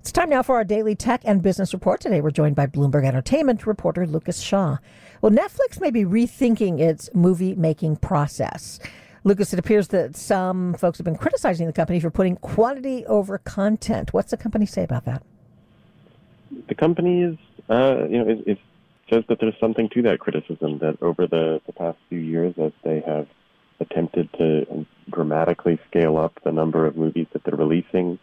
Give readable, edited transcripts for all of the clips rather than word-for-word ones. It's time now for our daily tech and business report. Today we're joined by Bloomberg Entertainment reporter Lucas Shaw. Well, Netflix may be rethinking its movie-making process. Lucas, it appears that some folks have been criticizing the company for putting quantity over content. What's the company say about that? The company is, it says that there's something to that criticism, that over the past few years that they have attempted to dramatically scale up the number of movies that they're releasing,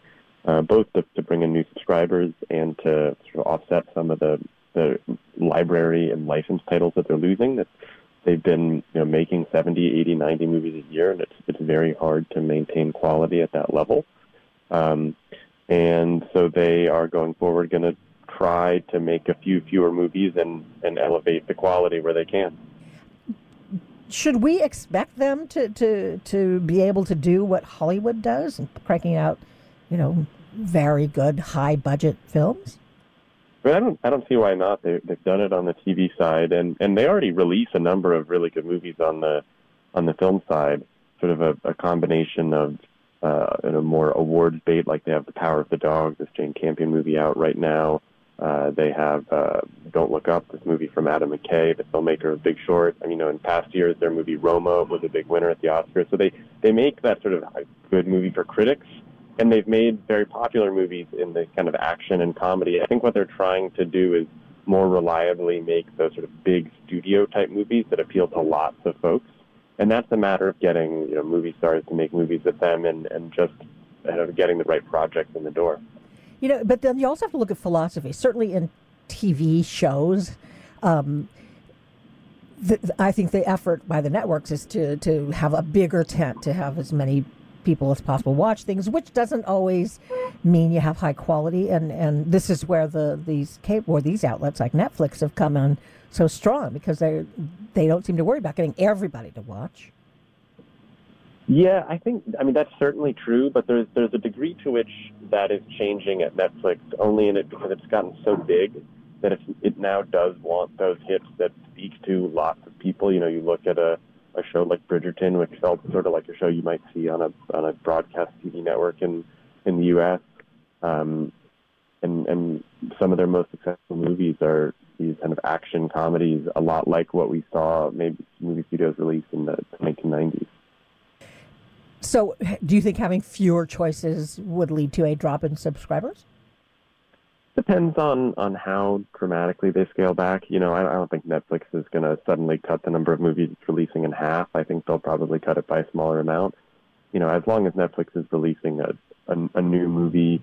both to bring in new subscribers and to sort of offset some of the library and license titles that they're losing. That they've been making 70, 80, 90 movies a year, and it's very hard to maintain quality at that level. And so they are going forward going to try to make a fewer movies and elevate the quality where they can. Should we expect them to be able to do what Hollywood does, and cranking out very good, high-budget films? But I don't see why not. They've done it on the TV side, and they already release a number of really good movies on the film side. Sort of a combination of more awards bait, like they have The Power of the Dog, this Jane Campion movie out right now. They have Don't Look Up, this movie from Adam McKay, the filmmaker of Big Short. In past years, their movie Roma was a big winner at the Oscars. So they make that sort of a good movie for critics. And they've made very popular movies in the kind of action and comedy. I think what they're trying to do is more reliably make those sort of big studio-type movies that appeal to lots of folks. And that's a matter of getting movie stars to make movies with them and just getting the right projects in the door. But then you also have to look at philosophy. Certainly in TV shows, I think the effort by the networks is to have a bigger tent, to have as many people as possible watch things, which doesn't always mean you have high quality, and this is where these outlets like Netflix have come on so strong, because they don't seem to worry about getting everybody to watch. Yeah, I think that's certainly true, but there's a degree to which that is changing at Netflix, only in it because it's gotten so big that it now does want those hits that speak to lots of people. You look at a show like Bridgerton, which felt sort of like a show you might see on a broadcast TV network in the U.S. And some of their most successful movies are these kind of action comedies, a lot like what we saw maybe movie studios release in the 1990s. So do you think having fewer choices would lead to a drop in subscribers? Depends on how dramatically they scale back. I don't think Netflix is going to suddenly cut the number of movies it's releasing in half. I think they'll probably cut it by a smaller amount. As long as Netflix is releasing a new movie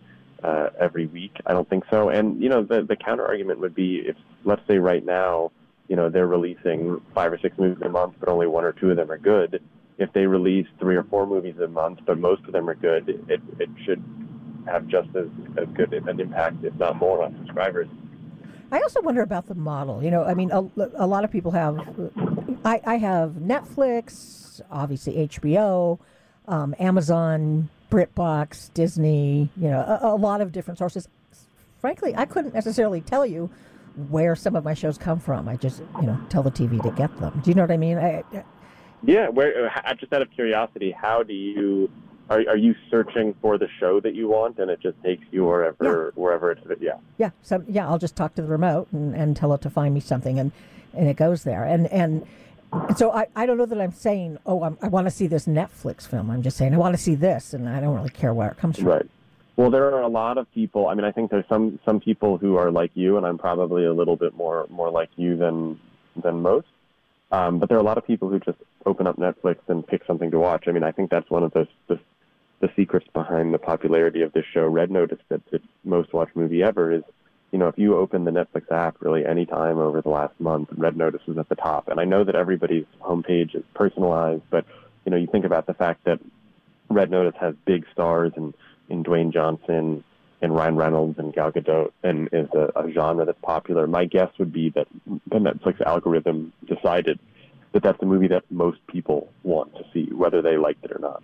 every week, I don't think so. And, the counter argument would be if, let's say right now, they're releasing 5 or 6 movies a month, but only 1 or 2 of them are good. If they release 3 or 4 movies a month, but most of them are good, it should have just as good an impact, if not more, on subscribers. I also wonder about the model. A lot of people have... I have Netflix, obviously HBO, Amazon, BritBox, Disney, a lot of different sources. Frankly, I couldn't necessarily tell you where some of my shows come from. I just, tell the TV to get them. Do you know what I mean? Yeah, just out of curiosity, how do you... Are you searching for the show that you want, and it just takes you wherever it's yeah. Yeah. So I'll just talk to the remote and tell it to find me something, and it goes there. And so I don't know that I'm saying, I want to see this Netflix film. I'm just saying I want to see this, and I don't really care where it comes from. Right. Well, there are a lot of people. I think there's some people who are like you, and I'm probably a little bit more like you than most. But there are a lot of people who just open up Netflix and pick something to watch. I think that's one of the secrets behind the popularity of this show, Red Notice, that's its most watched movie ever, is, if you open the Netflix app really any time over the last month, Red Notice is at the top. And I know that everybody's homepage is personalized, but, you think about the fact that Red Notice has big stars in Dwayne Johnson, and Ryan Reynolds and Gal Gadot, and is a genre that's popular. My guess would be that the Netflix algorithm decided that that's the movie that most people want to see, whether they liked it or not.